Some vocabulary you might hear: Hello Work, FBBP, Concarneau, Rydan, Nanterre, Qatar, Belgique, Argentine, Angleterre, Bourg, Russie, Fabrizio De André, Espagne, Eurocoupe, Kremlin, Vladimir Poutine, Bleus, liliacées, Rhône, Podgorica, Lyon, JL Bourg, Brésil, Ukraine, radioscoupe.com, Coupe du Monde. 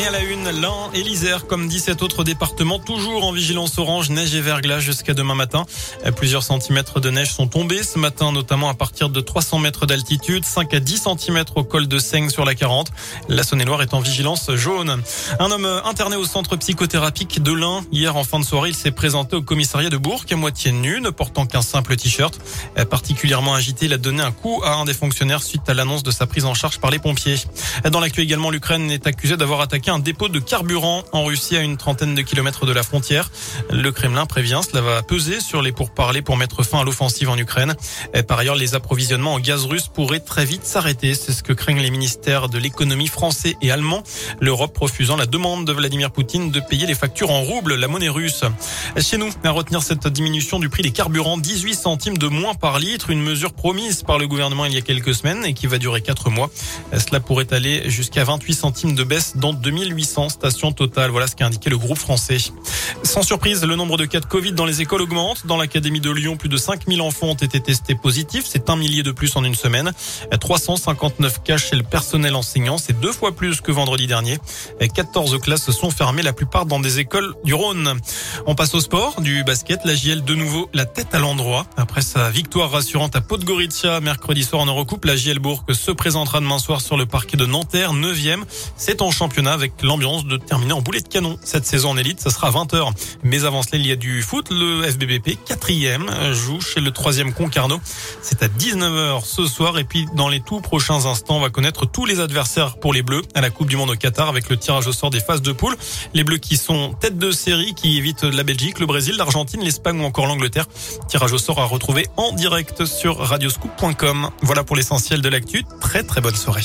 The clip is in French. Et à la une, l'Ain et l'Isère, comme 17 autres départements, toujours en vigilance orange, neige et verglas jusqu'à demain matin. Plusieurs centimètres de neige sont tombés ce matin, notamment à partir de 300 mètres d'altitude, 5 à 10 centimètres au col de Seigne sur la 40. La Saône-et-Loire est en vigilance jaune. Un homme interné au centre psychothérapique de l'Ain. Hier, en fin de soirée, il s'est présenté au commissariat de Bourg, à moitié nu, ne portant qu'un simple t-shirt. Particulièrement agité, il a donné un coup à un des fonctionnaires suite à l'annonce de sa prise en charge par les pompiers. Dans l'actu également, l'Ukraine est accusée d'avoir attaqué un dépôt de carburant en Russie à une trentaine de kilomètres de la frontière. Le Kremlin prévient, cela va peser sur les pourparlers pour mettre fin à l'offensive en Ukraine. Par ailleurs, les approvisionnements en gaz russe pourraient très vite s'arrêter. C'est ce que craignent les ministères de l'économie français et allemand. L'Europe refusant la demande de Vladimir Poutine de payer les factures en roubles, la monnaie russe. Chez nous, à retenir cette diminution du prix des carburants, 18 centimes de moins par litre, une mesure promise par le gouvernement il y a quelques semaines et qui va durer 4 mois. Cela pourrait aller jusqu'à 28 centimes de baisse dans 2800 stations totales. Voilà ce qu'a indiqué le groupe français. Sans surprise, le nombre de cas de Covid dans les écoles augmente. Dans l'académie de Lyon, plus de 5000 enfants ont été testés positifs. C'est 1 000 de plus en une semaine. 359 cas chez le personnel enseignant. C'est 2 fois plus que vendredi dernier. 14 classes sont fermées, la plupart dans des écoles du Rhône. On passe au sport. Du basket, la JL de nouveau la tête à l'endroit. Après sa victoire rassurante à Podgorica mercredi soir en Eurocoupe, la JL Bourg se présentera demain soir sur le parquet de Nanterre, 9e. C'est en championnat, avec l'ambiance de terminer en boulet de canon. Cette saison en élite, ça sera à 20h. Mais avant cela, il y a du foot. Le FBBP, 4e, joue chez le 3e Concarneau. C'est à 19h ce soir. Et puis, dans les tout prochains instants, on va connaître tous les adversaires pour les Bleus à la Coupe du Monde au Qatar avec le tirage au sort des phases de poule. Les Bleus qui sont tête de série, qui évitent la Belgique, le Brésil, l'Argentine, l'Espagne ou encore l'Angleterre. Tirage au sort à retrouver en direct sur radioscoupe.com. Voilà pour l'essentiel de l'actu. Très bonne soirée.